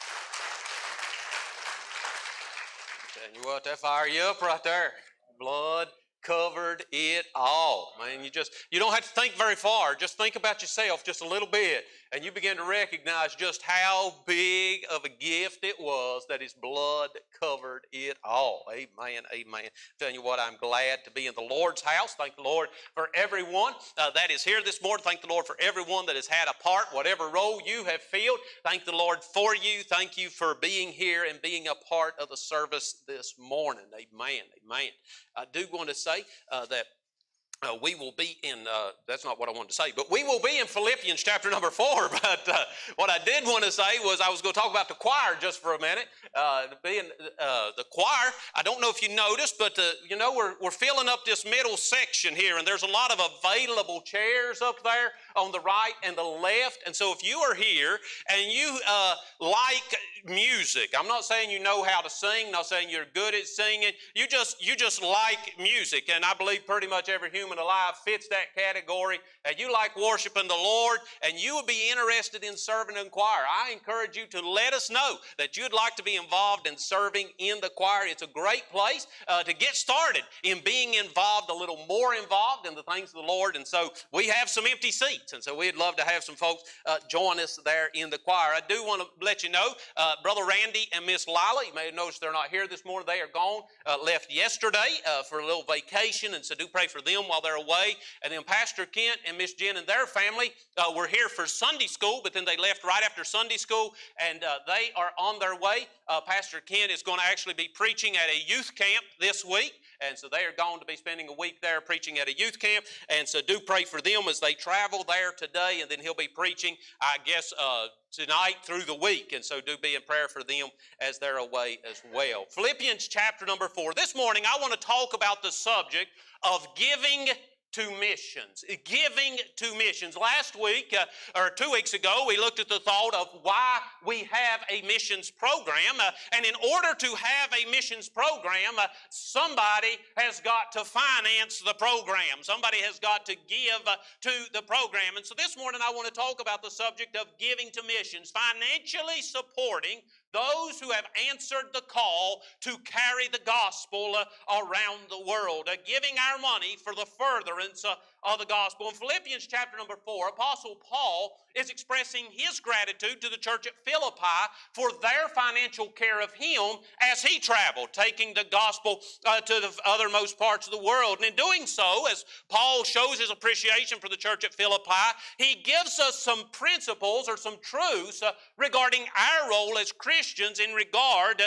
I'm telling you what, that fire you up right there. Blood covered it all. Man, you don't have to think very far. Just think about yourself just a little bit, and you begin to recognize just how big of a gift it was that His blood covered it all. Amen, amen. I'm telling you what, I'm glad to be in the Lord's house. Thank the Lord for everyone that is here this morning. Thank the Lord for everyone that has had a part, whatever role you have filled. Thank the Lord for you. Thank you for being here and being a part of the service this morning. Amen, amen. I do want to say that we will be in, that's not what I wanted to say, but we will be in Philippians chapter number 4. But what I did want to say was I was going to talk about the choir just for a minute. The choir, I don't know if you noticed, but you know, we're filling up this middle section here, and there's a lot of available chairs up there on the right and the left. And so if you are here and you like music, I'm not saying you know how to sing, not saying you're good at singing, you just like music, and I believe pretty much every human alive fits that category, and you like worshiping the Lord, and you would be interested in serving in choir. I encourage you to let us know that you'd like to be involved in serving in the choir. It's a great place to get started in being involved, a little more involved in the things of the Lord. And so we have some empty seats, and so we'd love to have some folks join us there in the choir. I do want to let you know, Brother Randy and Miss Lila, you may have noticed they're not here this morning. They are gone, left yesterday for a little vacation, and so do pray for them while they're away. And then Pastor Kent and Miss Jen and their family were here for Sunday school, but then they left right after Sunday school, and they are on their way. Pastor Kent is going to actually be preaching at a youth camp this week, and so they are going to be spending a week there preaching at a youth camp, and so do pray for them as they travel there today, and then he'll be preaching, I guess, tonight through the week, and so do be in prayer for them as they're away as well. Philippians chapter number 4. This morning I want to talk about the subject of giving to missions. Giving to missions. Last week, or 2 weeks ago, we looked at the thought of why we have a missions program. And in order to have a missions program, somebody has got to finance the program. Somebody has got to give to the program. And so this morning I want to talk about the subject of giving to missions, financially supporting those who have answered the call to carry the gospel around the world, giving our money for the furtherance of the gospel. In Philippians chapter number 4, Apostle Paul is expressing his gratitude to the church at Philippi for their financial care of him as he traveled, taking the gospel to the othermost parts of the world. And in doing so, as Paul shows his appreciation for the church at Philippi, he gives us some principles or some truths regarding our role as Christians in regard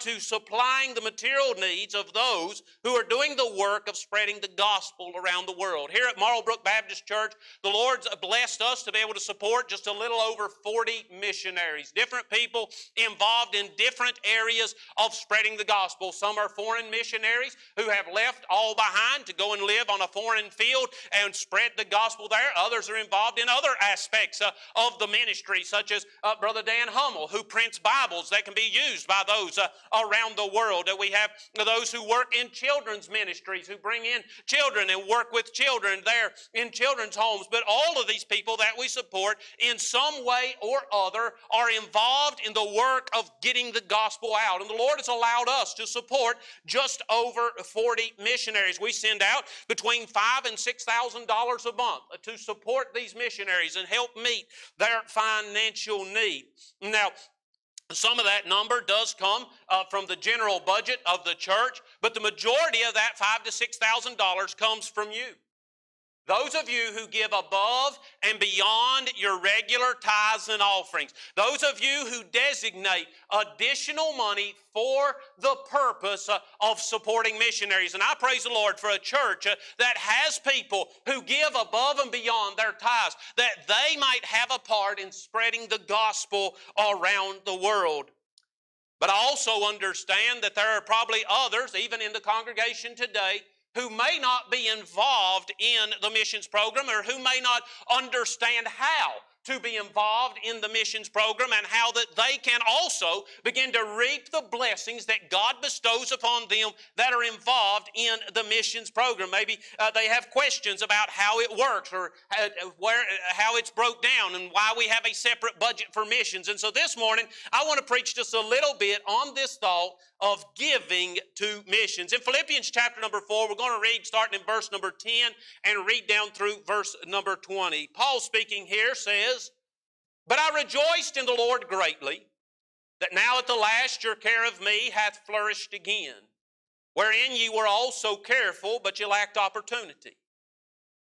to supplying the material needs of those who are doing the work of spreading the gospel around the world. Here at Marlbrook Baptist Church, the Lord's blessed us to be able to support just a little over 40 missionaries, different people involved in different areas of spreading the gospel. Some are foreign missionaries who have left all behind to go and live on a foreign field and spread the gospel there. Others are involved in other aspects of the ministry, such as Brother Dan Hummel, who prints Bibles that can be used by those around the world. We have those who work in children's ministries, who bring in children and work with children there in children's homes. But all of these people that we support in some way or other are involved in the work of getting the gospel out. And the Lord has allowed us to support just over 40 missionaries. We send out between $5,000 and $6,000 a month to support these missionaries and help meet their financial need. Now, some of that number does come from the general budget of the church, but the majority of that $5,000 to $6,000 comes from you. Those of you who give above and beyond your regular tithes and offerings. Those of you who designate additional money for the purpose of supporting missionaries. And I praise the Lord for a church that has people who give above and beyond their tithes, that they might have a part in spreading the gospel around the world. But I also understand that there are probably others, even in the congregation today, who may not be involved in the missions program or who may not understand how to be involved in the missions program and how that they can also begin to reap the blessings that God bestows upon them that are involved in the missions program. Maybe they have questions about how it works or how it's broke down and why we have a separate budget for missions. And so this morning, I want to preach just a little bit on this thought of giving to missions. In Philippians chapter number 4, we're going to read starting in verse number 10 and read down through verse number 20. Paul speaking here says, "But I rejoiced in the Lord greatly, that now at the last your care of me hath flourished again, wherein ye were also careful, but ye lacked opportunity.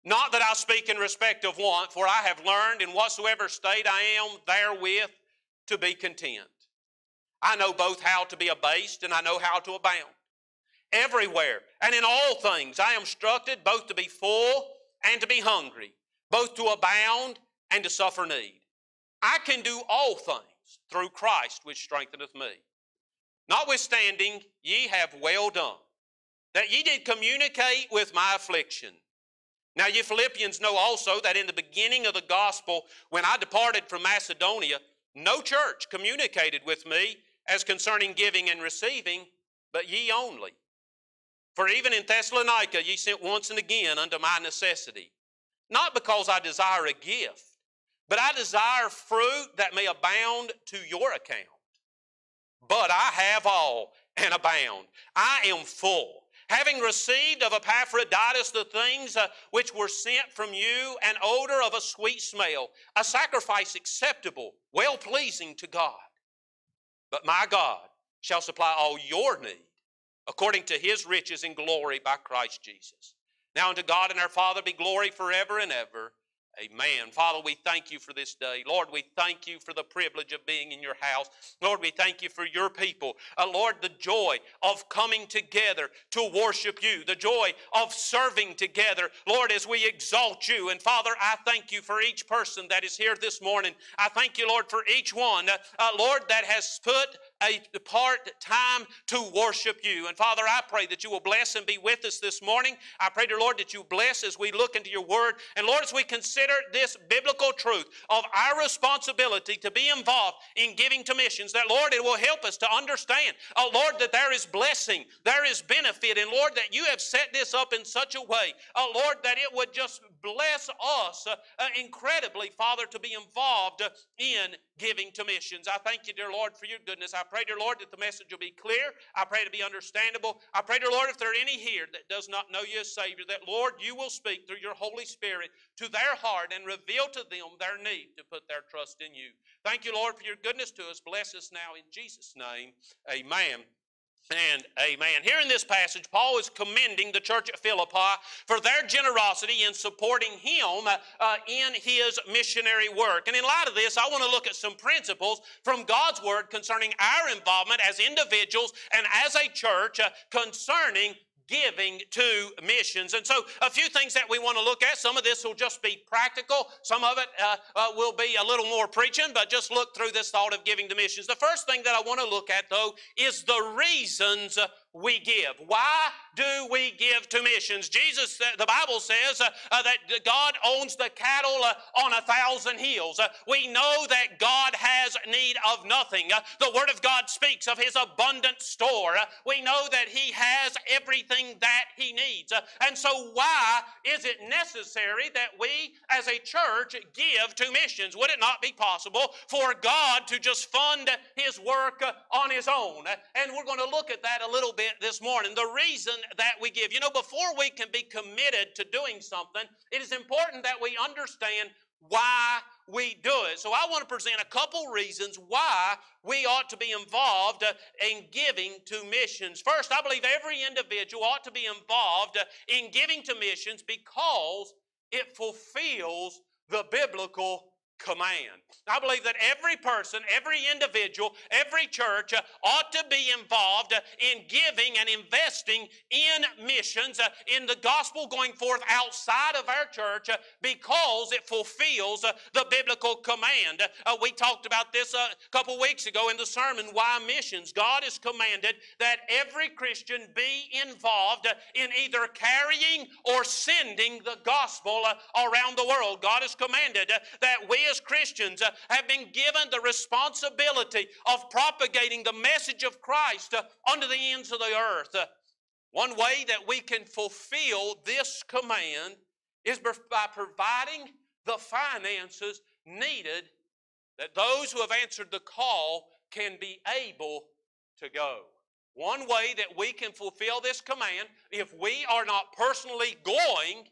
Not that I speak in respect of want, for I have learned in whatsoever state I am therewith to be content. I know both how to be abased and I know how to abound. Everywhere and in all things I am instructed both to be full and to be hungry, both to abound and to suffer need. I can do all things through Christ which strengtheneth me. Notwithstanding, ye have well done, that ye did communicate with my affliction. Now ye Philippians know also that in the beginning of the gospel, when I departed from Macedonia, no church communicated with me as concerning giving and receiving, but ye only. For even in Thessalonica ye sent once and again unto my necessity, not because I desire a gift, but I desire fruit that may abound to your account. But I have all and abound. I am full, having received of Epaphroditus the things which were sent from you, an odor of a sweet smell, a sacrifice acceptable, well-pleasing to God. But my God shall supply all your need according to His riches in glory by Christ Jesus. Now unto God and our Father be glory forever and ever. Amen." Father, we thank you for this day. Lord, we thank you for the privilege of being in your house. Lord, we thank you for your people. Lord, the joy of coming together to worship you, the joy of serving together. Lord, as we exalt you. And Father, I thank you for each person that is here this morning. I thank you, Lord, for each one, Lord, that has put a part-time to worship you. And Father, I pray that you will bless and be with us this morning. I pray, dear Lord, that you bless as we look into your word. And Lord, as we consider this biblical truth of our responsibility to be involved in giving to missions, that, Lord, it will help us to understand, Lord, that there is blessing, there is benefit, and Lord, that you have set this up in such a way, Lord, that it would just bless us incredibly, Father, to be involved in giving to missions. I thank you, dear Lord, for your goodness. I pray, dear Lord, that the message will be clear. I pray to be understandable. I pray, dear Lord, if there are any here that does not know you as Savior, that, Lord, you will speak through your Holy Spirit to their heart and reveal to them their need to put their trust in you. Thank you, Lord, for your goodness to us. Bless us now in Jesus' name. Amen. And amen. Here in this passage, Paul is commending the church at Philippi for their generosity in supporting him in his missionary work. And in light of this, I want to look at some principles from God's Word concerning our involvement as individuals and as a church concerning giving to missions. And so a few things that we want to look at. Some of this will just be practical. Some of it will be a little more preaching, but just look through this thought of giving to missions. The first thing that I want to look at, though, is the reasons we give. Why do we give to missions? Jesus, the Bible says that God owns the cattle on 1,000 hills. We know that God has need of nothing. The Word of God speaks of His abundant store. We know that He has everything that He needs. And so why is it necessary that we as a church give to missions? Would it not be possible for God to just fund His work on His own? And we're going to look at that a little bit this morning, the reason that we give. You know, before we can be committed to doing something, it is important that we understand why we do it. So I want to present a couple reasons why we ought to be involved in giving to missions. First, I believe every individual ought to be involved in giving to missions because it fulfills the biblical command. I believe that every person, every individual, every church ought to be involved in giving and investing in missions, in the gospel going forth outside of our church because it fulfills the biblical command. We talked about this a couple weeks ago in the sermon, Why Missions. God has commanded that every Christian be involved in either carrying or sending the gospel around the world. God has commanded that we as Christians have been given the responsibility of propagating the message of Christ unto the ends of the earth. One way that we can fulfill this command is by providing the finances needed that those who have answered the call can be able to go. One way that we can fulfill this command, if we are not personally going,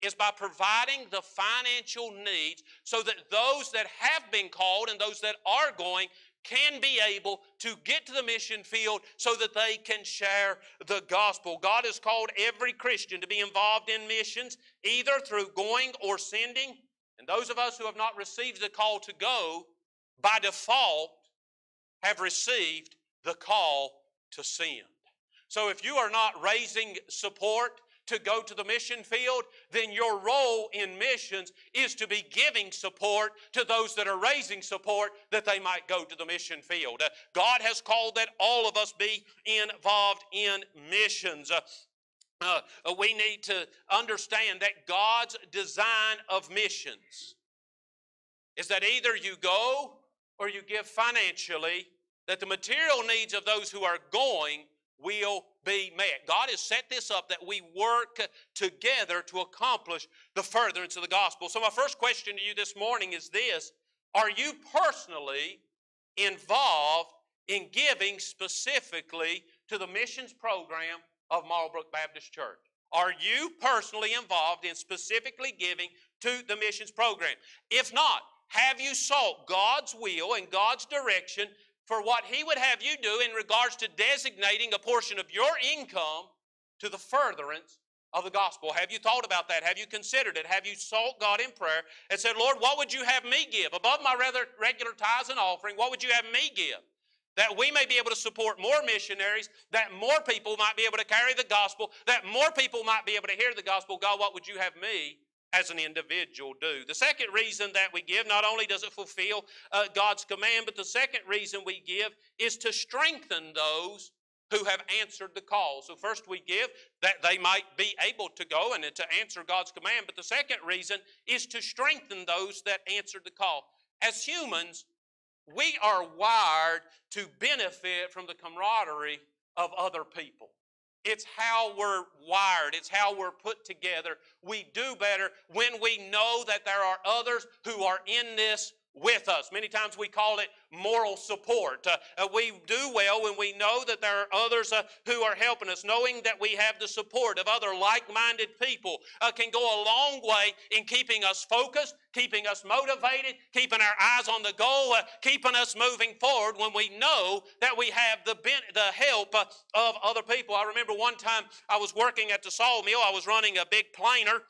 is by providing the financial needs so that those that have been called and those that are going can be able to get to the mission field so that they can share the gospel. God has called every Christian to be involved in missions, either through going or sending. And those of us who have not received the call to go, by default, have received the call to send. So if you are not raising support to go to the mission field, then your role in missions is to be giving support to those that are raising support that they might go to the mission field. God has called that all of us be involved in missions. We need to understand that God's design of missions is that either you go or you give financially, that the material needs of those who are going will be met. God has set this up that we work together to accomplish the furtherance of the gospel. So my first question to you this morning is this: are you personally involved in giving specifically to the missions program of Marlbrook Baptist Church? Are you personally involved in specifically giving to the missions program? If not, have you sought God's will and God's direction for what He would have you do in regards to designating a portion of your income to the furtherance of the gospel? Have you thought about that? Have you considered it? Have you sought God in prayer and said, Lord, what would you have me give? Above my regular tithes and offering, what would you have me give? That we may be able to support more missionaries, that more people might be able to carry the gospel, that more people might be able to hear the gospel. God, what would you have me as an individual do? The second reason that we give, not only does it fulfill God's command, but the second reason we give is to strengthen those who have answered the call. So first we give that they might be able to go and to answer God's command, but the second reason is to strengthen those that answered the call. As humans, we are wired to benefit from the camaraderie of other people. It's how we're wired. It's how we're put together. We do better when we know that there are others who are in this with us. Many times we call it moral support. We do well when we know that there are others who are helping us. Knowing that we have the support of other like-minded people can go a long way in keeping us focused, keeping us motivated, keeping our eyes on the goal, keeping us moving forward when we know that we have the help of other people. I remember one time I was working at the sawmill. I was running a big planer.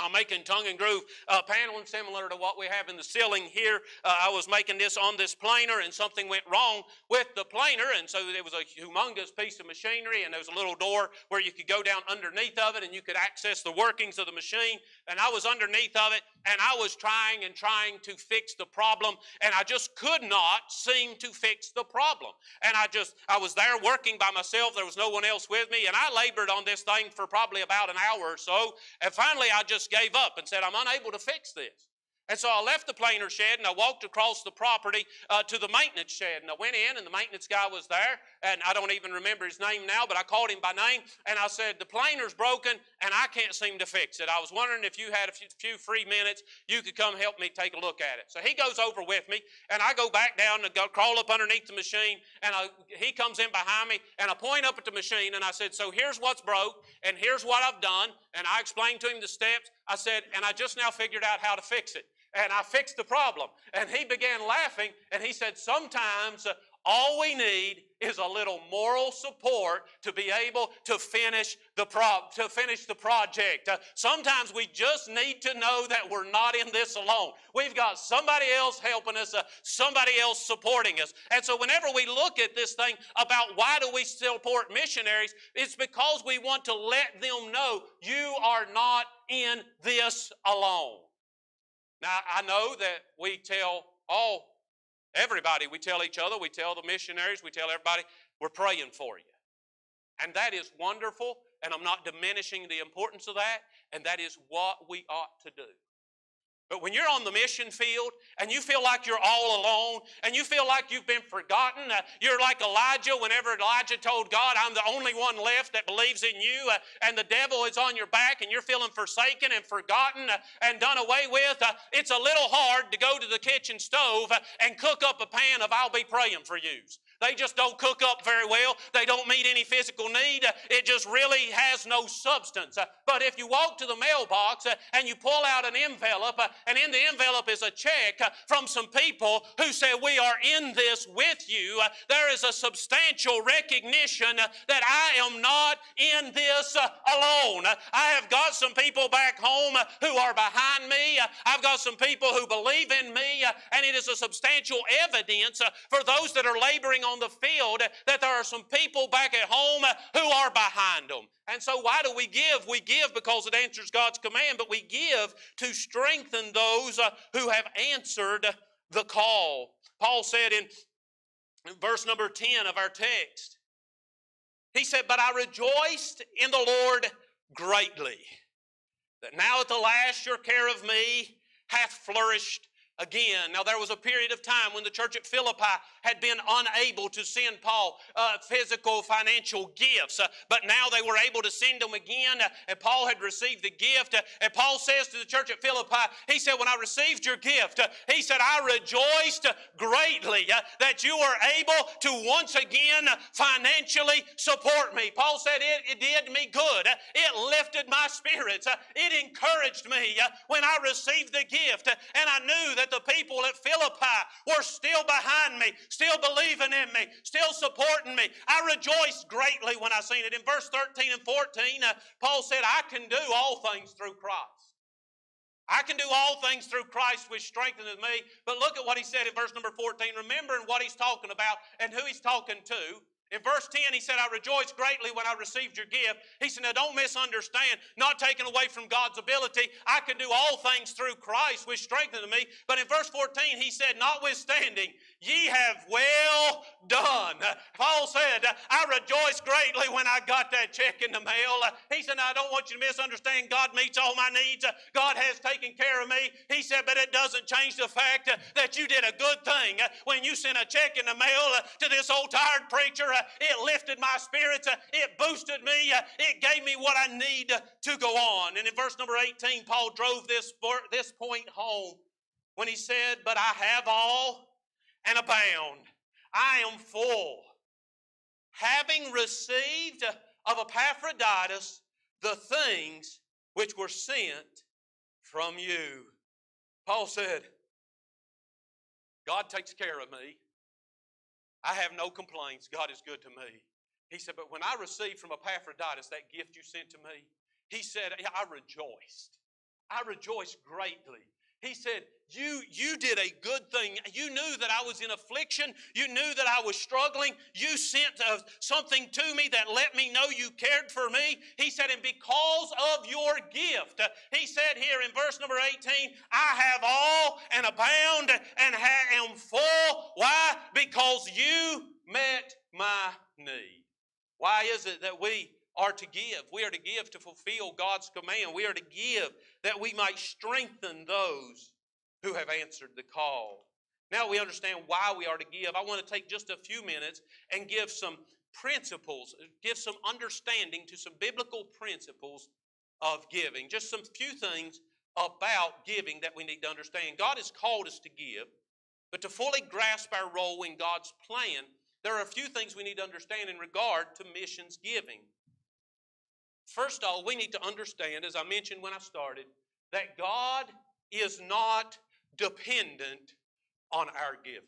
I'm making tongue and groove paneling similar to what we have in the ceiling here. I was making this on this planer, and something went wrong with the planer, and so it was a humongous piece of machinery, and there was a little door where you could go down underneath of it and you could access the workings of the machine. And I was underneath of it, and I was trying to fix the problem, and I just could not seem to fix the problem. And I was there working by myself. There was no one else with me, and I labored on this thing for probably about an hour or so, and finally I just gave up and said, I'm unable to fix this. And so I left the planer shed and I walked across the property to the maintenance shed. And I went in, and the maintenance guy was there, and I don't even remember his name now, but I called him by name, and I said, the planer's broken and I can't seem to fix it. I was wondering if you had a few free minutes, you could come help me take a look at it. So he goes over with me, and I go back down and crawl up underneath the machine, and he comes in behind me, and I point up at the machine and I said, so here's what's broke and here's what I've done. And I explained to him the steps. I said, and I just now figured out how to fix it. And I fixed the problem. And he began laughing, and he said, sometimes all we need is a little moral support to be able to finish the project. Sometimes we just need to know that we're not in this alone. We've got somebody else helping us, somebody else supporting us. And so whenever we look at this thing about why do we support missionaries, it's because we want to let them know you are not in this alone. Now, I know that we tell everybody, we tell each other, we tell the missionaries, we tell everybody, we're praying for you. And that is wonderful, and I'm not diminishing the importance of that, and that is what we ought to do. But when you're on the mission field and you feel like you're all alone and you feel like you've been forgotten, you're like Elijah whenever Elijah told God, I'm the only one left that believes in you, and the devil is on your back and you're feeling forsaken and forgotten and done away with, it's a little hard to go to the kitchen stove and cook up a pan of I'll be praying for yous. They just don't cook up very well. They don't meet any physical need. It just really has no substance. But if you walk to the mailbox and you pull out an envelope, and in the envelope is a check from some people who say, we are in this with you, there is a substantial recognition that I am not in this alone. I have got some people back home who are behind me. I've got some people who believe in me, and it is a substantial evidence for those that are laboring on the field that there are some people back at home who are behind them. And so why do we give? We give because it answers God's command, but we give to strengthen those who have answered the call. Paul said in verse number 10 of our text, he said, but I rejoiced in the Lord greatly, that now at the last your care of me hath flourished again. Now there was a period of time when the church at Philippi had been unable to send Paul physical, financial gifts, but now they were able to send them again, and Paul had received the gift, and Paul says to the church at Philippi, he said, when I received your gift, he said, I rejoiced greatly that you were able to once again financially support me. Paul said, it did me good. It lifted my spirits. It encouraged me when I received the gift, and I knew that the people at Philippi were still behind me, still believing in me, still supporting me. I rejoiced greatly when I seen it. In verse 13 and 14, Paul said, I can do all things through Christ. I can do all things through Christ which strengtheneth me. But look at what he said in verse number 14, remembering what he's talking about and who he's talking to. In verse 10, he said, I rejoiced greatly when I received your gift. He said, now don't misunderstand, not taken away from God's ability. I can do all things through Christ, which strengthened me. But in verse 14, he said, notwithstanding, ye have well done. Paul said, I rejoiced greatly when I got that check in the mail. He said, now, I don't want you to misunderstand. God meets all my needs. God has taken care of me. He said, but it doesn't change the fact that you did a good thing when you sent a check in the mail to this old tired preacher. It lifted my spirits. It boosted me. It gave me what I need to go on. And in verse number 18, Paul drove this point home when he said, but I have all and abound. I am full, having received of Epaphroditus the things which were sent from you. Paul said, God takes care of me. I have no complaints. God is good to me. He said, but when I received from Epaphroditus that gift you sent to me, he said, I rejoiced. I rejoiced greatly. He said, you did a good thing. You knew that I was in affliction. You knew that I was struggling. You sent something to me that let me know you cared for me. He said, and because of your gift, he said here in verse number 18, I have all and abound and am full. Why? Because you met my need. Why is it that we are to give? We are to give to fulfill God's command. We are to give that we might strengthen those who have answered the call. Now we understand why we are to give. I want to take just a few minutes and give some principles, give some understanding to some biblical principles of giving. Just some few things about giving that we need to understand. God has called us to give, but to fully grasp our role in God's plan, there are a few things we need to understand in regard to missions giving. First of all, we need to understand, as I mentioned when I started, that God is not dependent on our giving.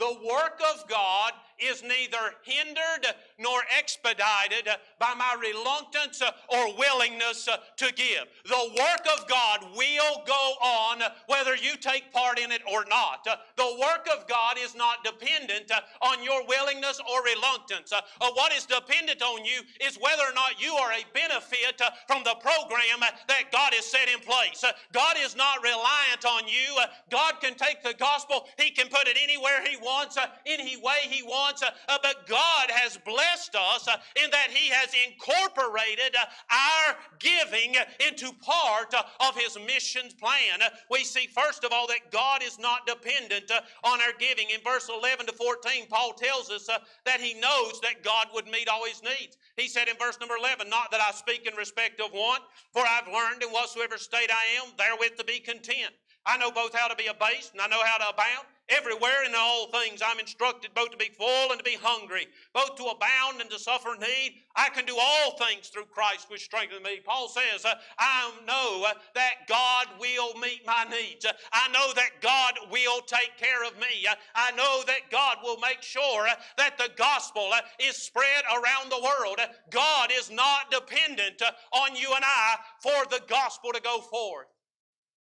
The work of God is neither hindered nor expedited by my reluctance or willingness to give. The work of God will go on whether you take part in it or not. The work of God is not dependent on your willingness or reluctance. What is dependent on you is whether or not you are a benefit from the program that God has set in place. God is not reliant on you. God can take the gospel. He can put it anywhere He wants, any way He wants. influence, but God has blessed us in that He has incorporated our giving into part of His mission plan. We see, first of all, that God is not dependent on our giving. In verse 11 to 14, Paul tells us that he knows that God would meet all his needs. He said in verse number 11, "Not that I speak in respect of want, for I've learned in whatsoever state I am, therewith to be content. I know both how to be abased, and I know how to abound. Everywhere in all things I'm instructed both to be full and to be hungry, both to abound and to suffer need. I can do all things through Christ which strengthens me." Paul says, I know that God will meet my needs. I know that God will take care of me. I know that God will make sure that the gospel is spread around the world. God is not dependent on you and I for the gospel to go forth.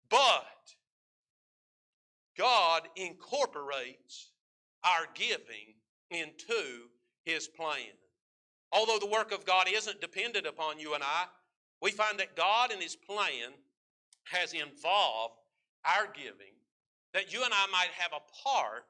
But God incorporates our giving into His plan. Although the work of God isn't dependent upon you and I, we find that God in His plan has involved our giving, that you and I might have a part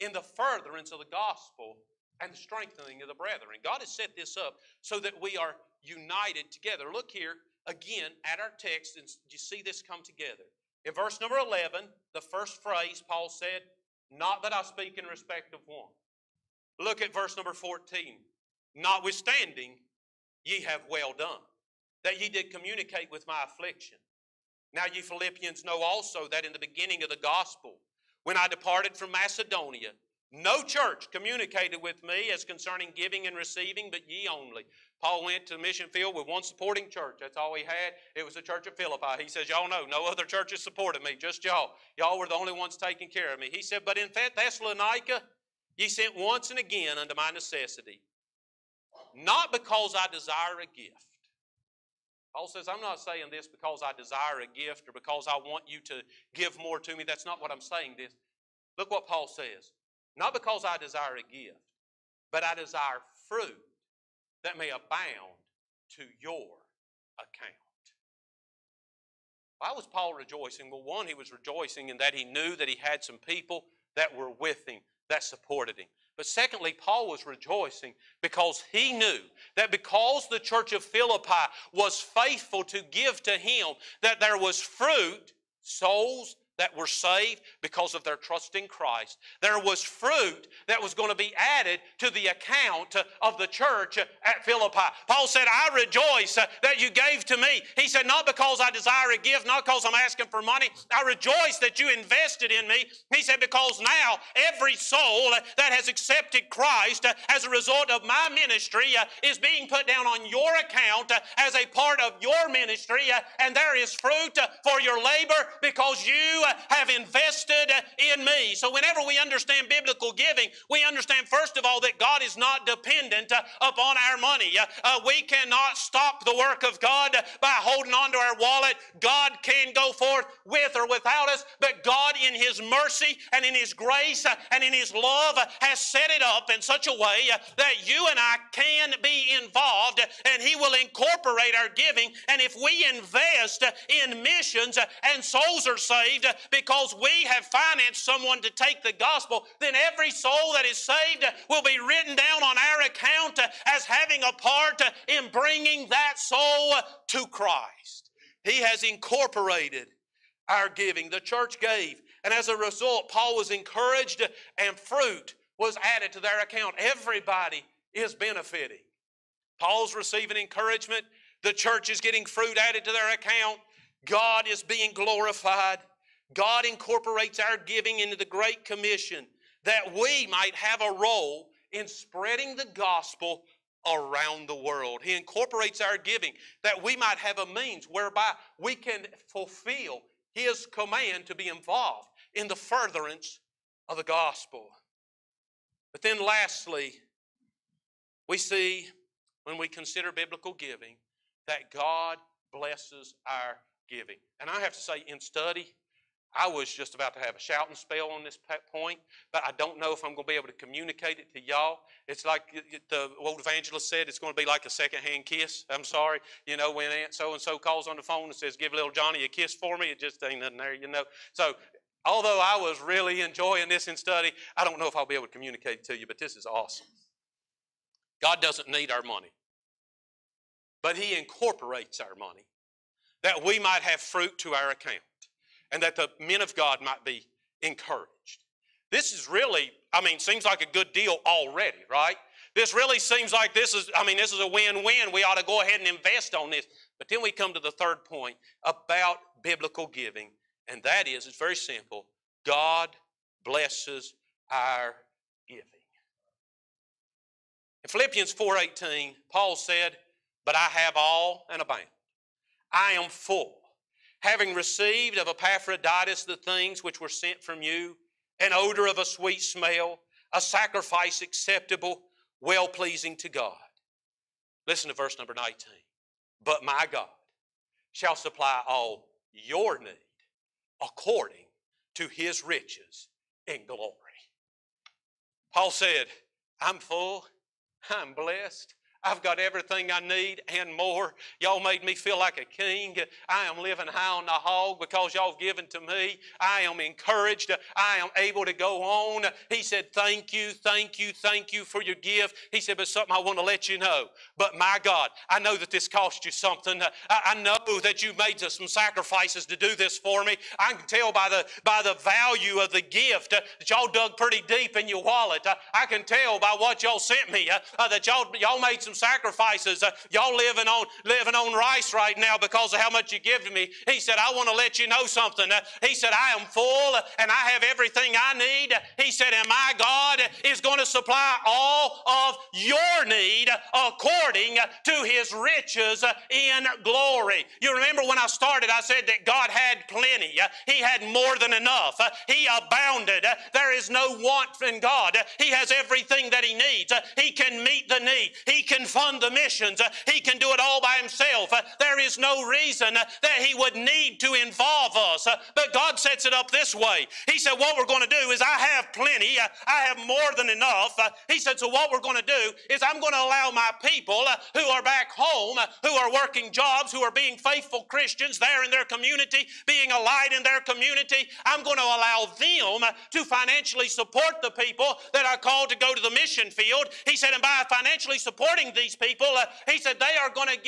in the furtherance of the gospel and the strengthening of the brethren. God has set this up so that we are united together. Look here again at our text, and you see this come together. In verse number 11, the first phrase, Paul said, "Not that I speak in respect of one." Look at verse number 14. "Notwithstanding, ye have well done, that ye did communicate with my affliction. Now ye Philippians know also that in the beginning of the gospel, when I departed from Macedonia, no church communicated with me as concerning giving and receiving, but ye only." Paul went to the mission field with one supporting church. That's all he had. It was the church of Philippi. He says, y'all know, no other churches supported me, just y'all. Y'all were the only ones taking care of me. He said, "But in Thessalonica, ye sent once and again unto my necessity, not because I desire a gift." Paul says, I'm not saying this because I desire a gift or because I want you to give more to me. That's not what I'm saying this. Look what Paul says. "Not because I desire a gift, but I desire fruit that may abound to your account." Why was Paul rejoicing? Well, one, he was rejoicing in that he knew that he had some people that were with him, that supported him. But secondly, Paul was rejoicing because he knew that because the church of Philippi was faithful to give to him, that there was fruit, souls, that were saved because of their trust in Christ. There was fruit that was going to be added to the account of the church at Philippi. Paul said, I rejoice that you gave to me. He said, not because I desire a gift, not because I'm asking for money. I rejoice that you invested in me. He said, because now every soul that has accepted Christ as a result of my ministry is being put down on your account as a part of your ministry, and there is fruit for your labor because you have invested in me. So whenever we understand biblical giving, we understand first of all that God is not dependent upon our money. We cannot stop the work of God by holding on to our wallet. God can go forth with or without us, but God in His mercy and in His grace and in His love has set it up in such a way that you and I can be involved, and He will incorporate our giving. And if we invest in missions and souls are saved, because we have financed someone to take the gospel, then every soul that is saved will be written down on our account as having a part in bringing that soul to Christ. He has incorporated our giving. The church gave, and as a result, Paul was encouraged and fruit was added to their account. Everybody is benefiting. Paul's receiving encouragement. The church is getting fruit added to their account. God is being glorified. God incorporates our giving into the Great Commission that we might have a role in spreading the gospel around the world. He incorporates our giving that we might have a means whereby we can fulfill His command to be involved in the furtherance of the gospel. But then lastly, we see when we consider biblical giving that God blesses our giving. And I have to say, in study, I was just about to have a shouting spell on this point, but I don't know if I'm going to be able to communicate it to y'all. It's like the old evangelist said, it's going to be like a secondhand kiss. I'm sorry. You know, when Aunt so-and-so calls on the phone and says, give little Johnny a kiss for me, it just ain't nothing there, you know. So Although I was really enjoying this in study, I don't know if I'll be able to communicate to you, but this is awesome. God doesn't need our money, but He incorporates our money that we might have fruit to our account and that the men of God might be encouraged. This is really, seems like a good deal already, right? This really seems like this is a win-win. We ought to go ahead and invest on this. But then we come to the third point about biblical giving. And that is, it's very simple, God blesses our giving. In Philippians 4:18, Paul said, "But I have all and abound. I am full, having received of Epaphroditus the things which were sent from you, an odor of a sweet smell, a sacrifice acceptable, well-pleasing to God." Listen to verse number 19. "But my God shall supply all your need according to His riches in glory." Paul said, I'm full, I'm blessed, I've got everything I need and more. Y'all made me feel like a king. I am living high on the hog because y'all have given to me. I am encouraged. I am able to go on. He said, thank you, thank you, thank you for your gift. He said, but something I want to let you know. But my God, I know that this cost you something. I know that you made some sacrifices to do this for me. I can tell by the value of the gift that y'all dug pretty deep in your wallet. I can tell by what y'all sent me that y'all made some sacrifices. Y'all living on rice right now because of how much you give to me. He said, I want to let you know something. He said, I am full and I have everything I need. He said, and my God is going to supply all of your need according to His riches in glory. You remember when I started, I said that God had plenty. He had more than enough. He abounded. There is no want in God. He has everything that He needs. He can meet the need. He can fund the missions. He can do it all by Himself. There is no reason that He would need to involve us. But God sets it up this way. He said, what we're going to do is I have plenty. I have more than enough. He said, so what we're going to do is I'm going to allow my people who are back home, who are working jobs, who are being faithful Christians there in their community, being a light in their community, I'm going to allow them to financially support the people that are called to go to the mission field. He said, and by financially supporting these people, he said they are going to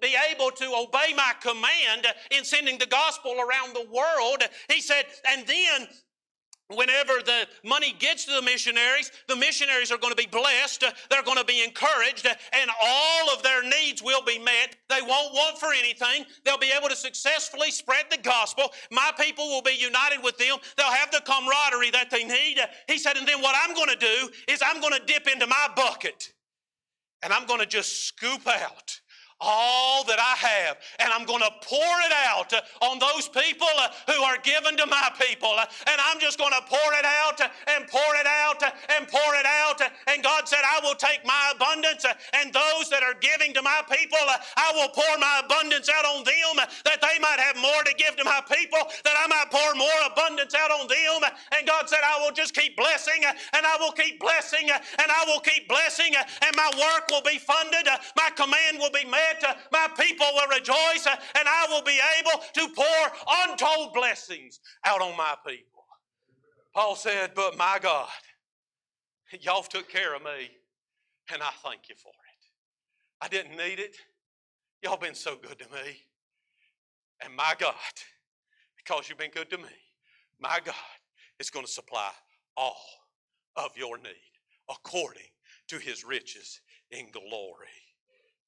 be able to obey my command in sending the gospel around the world. He said, and then whenever the money gets to the missionaries are going to be blessed. They're going to be encouraged, and all of their needs will be met. They won't want for anything. They'll be able to successfully spread the gospel. My people will be united with them. They'll have the camaraderie that they need. He said, and then what I'm going to do is I'm going to dip into my bucket, and I'm going to just scoop out all that I have, and I'm going to pour it out on those people who are given to my people. And I'm just going to pour it out and pour it out and pour it out. And God said, I will take my abundance and those that are giving to my people, I will pour my abundance out on them that they might have more to give to my people, that I might pour more abundance out on them. And God said, I will just keep blessing, and I will keep blessing, and I will keep blessing, and my work will be funded, my command will be met, my people will rejoice, and I will be able to pour untold blessings out on my people. Paul said, but my God, y'all took care of me, and I thank you for it. I didn't need it. Y'all been so good to me. And my God, because you've been good to me, my God is going to supply all of your need according to His riches in glory.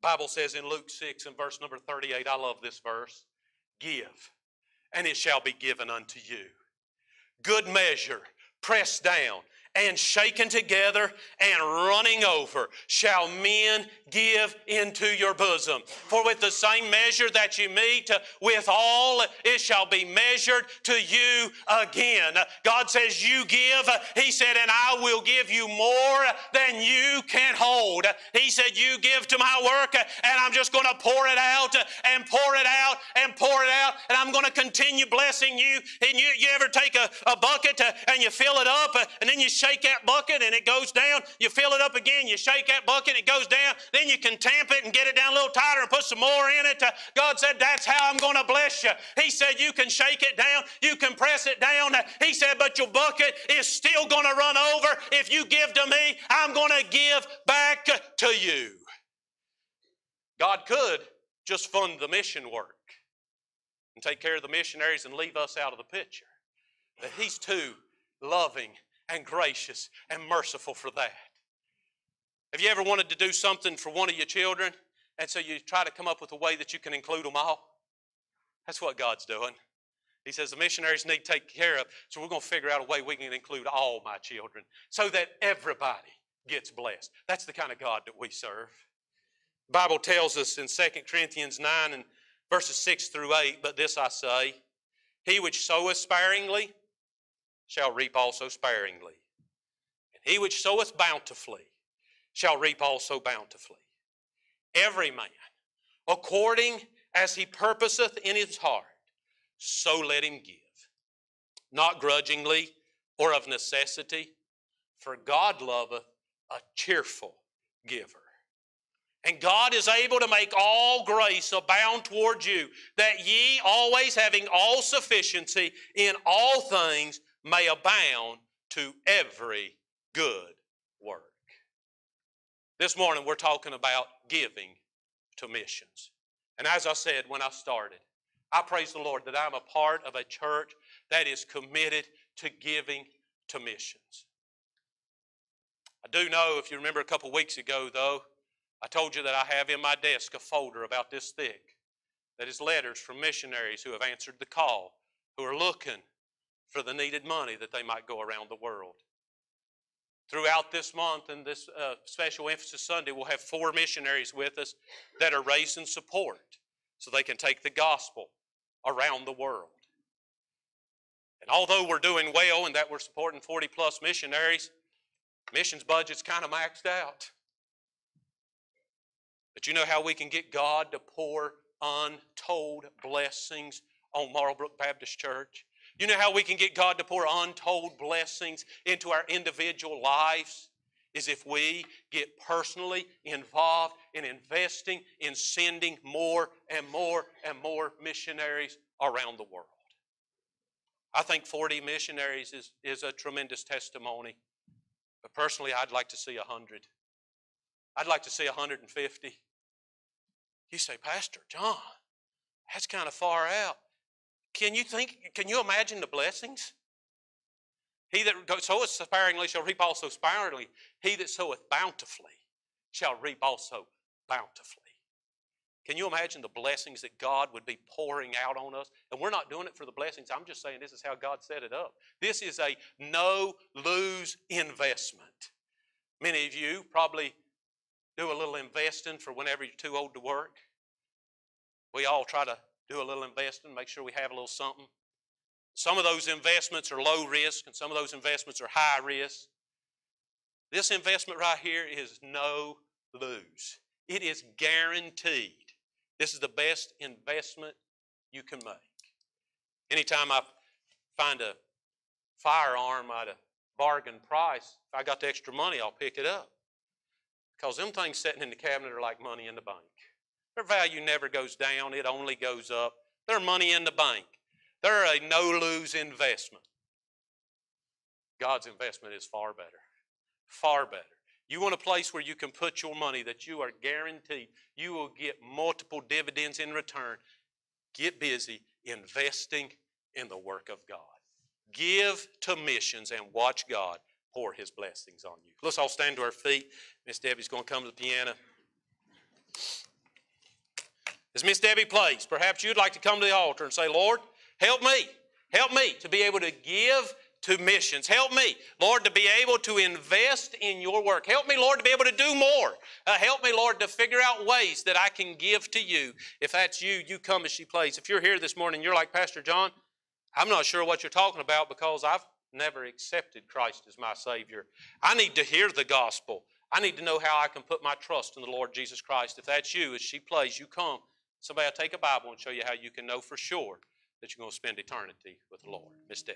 Bible says in Luke 6 and verse number 38, I love this verse, give, and it shall be given unto you. Good measure, pressed down, and shaken together, and running over, shall men give into your bosom. For with the same measure that you meet withal, it shall be measured to you again. God says, you give. He said, and I will give you more than you can hold. He said, you give to my work, and I'm just going to pour it out, and pour it out, and pour it out, and I'm going to continue blessing you. And you ever take a bucket, and you fill it up, and then you shake that bucket and it goes down. You fill it up again. You shake that bucket, it goes down. Then you can tamp it and get it down a little tighter and put some more in it. God said, that's how I'm going to bless you. He said, you can shake it down. You can press it down. He said, but your bucket is still going to run over. If you give to me, I'm going to give back to you. God could just fund the mission work and take care of the missionaries and leave us out of the picture. But He's too loving and gracious and merciful for that. Have you ever wanted to do something for one of your children, and so you try to come up with a way that you can include them all? That's what God's doing. He says the missionaries need to take care of, so we're going to figure out a way we can include all my children so that everybody gets blessed. That's the kind of God that we serve. The Bible tells us in 2 Corinthians 9 and verses 6 through 8, but this I say, he which soweth sparingly shall reap also sparingly. And he which soweth bountifully shall reap also bountifully. Every man, according as he purposeth in his heart, so let him give, not grudgingly or of necessity, for God loveth a cheerful giver. And God is able to make all grace abound toward you, that ye, always having all sufficiency in all things, may abound to every good work. This morning we're talking about giving to missions. And as I said when I started, I praise the Lord that I'm a part of a church that is committed to giving to missions. I do know, if you remember a couple weeks ago though, I told you that I have in my desk a folder about this thick that is letters from missionaries who have answered the call, who are looking for the needed money that they might go around the world. Throughout this month and this special emphasis Sunday, we'll have 4 missionaries with us that are raising support so they can take the gospel around the world. And although we're doing well and that we're supporting 40 plus missionaries, missions budget's kind of maxed out. But you know how we can get God to pour untold blessings on Marlbrook Baptist Church? You know how we can get God to pour untold blessings into our individual lives? Is if we get personally involved in investing in sending more and more and more missionaries around the world. I think 40 missionaries is a tremendous testimony. But personally, I'd like to see 100. I'd like to see 150. You say, Pastor John, that's kind of far out. Can you imagine the blessings? He that soweth sparingly shall reap also sparingly. He that soweth bountifully shall reap also bountifully. Can you imagine the blessings that God would be pouring out on us? And we're not doing it for the blessings. I'm just saying this is how God set it up. This is a no-lose investment. Many of you probably do a little investing for whenever you're too old to work. We all try to do a little investing, make sure we have a little something. Some of those investments are low risk, and some of those investments are high risk. This investment right here is no lose. It is guaranteed. This is the best investment you can make. Anytime I find a firearm at a bargain price, if I got the extra money, I'll pick it up. Because them things sitting in the cabinet are like money in the bank. Their value never goes down, it only goes up. They're money in the bank. They're a no-lose investment. God's investment is far better. Far better. You want a place where you can put your money that you are guaranteed you will get multiple dividends in return. Get busy investing in the work of God. Give to missions and watch God pour His blessings on you. Let's all stand to our feet. Miss Debbie's going to come to the piano. As Miss Debbie plays, perhaps you'd like to come to the altar and say, Lord, help me to be able to give to missions. Help me, Lord, to be able to invest in your work. Help me, Lord, to be able to do more. Help me, Lord, to figure out ways that I can give to you. If that's you, you come as she plays. If you're here this morning, you're like, Pastor John, I'm not sure what you're talking about because I've never accepted Christ as my Savior. I need to hear the gospel. I need to know how I can put my trust in the Lord Jesus Christ. If that's you, as she plays, you come. Somebody will take a Bible and show you how you can know for sure that you're going to spend eternity with the Lord. Miss Debbie.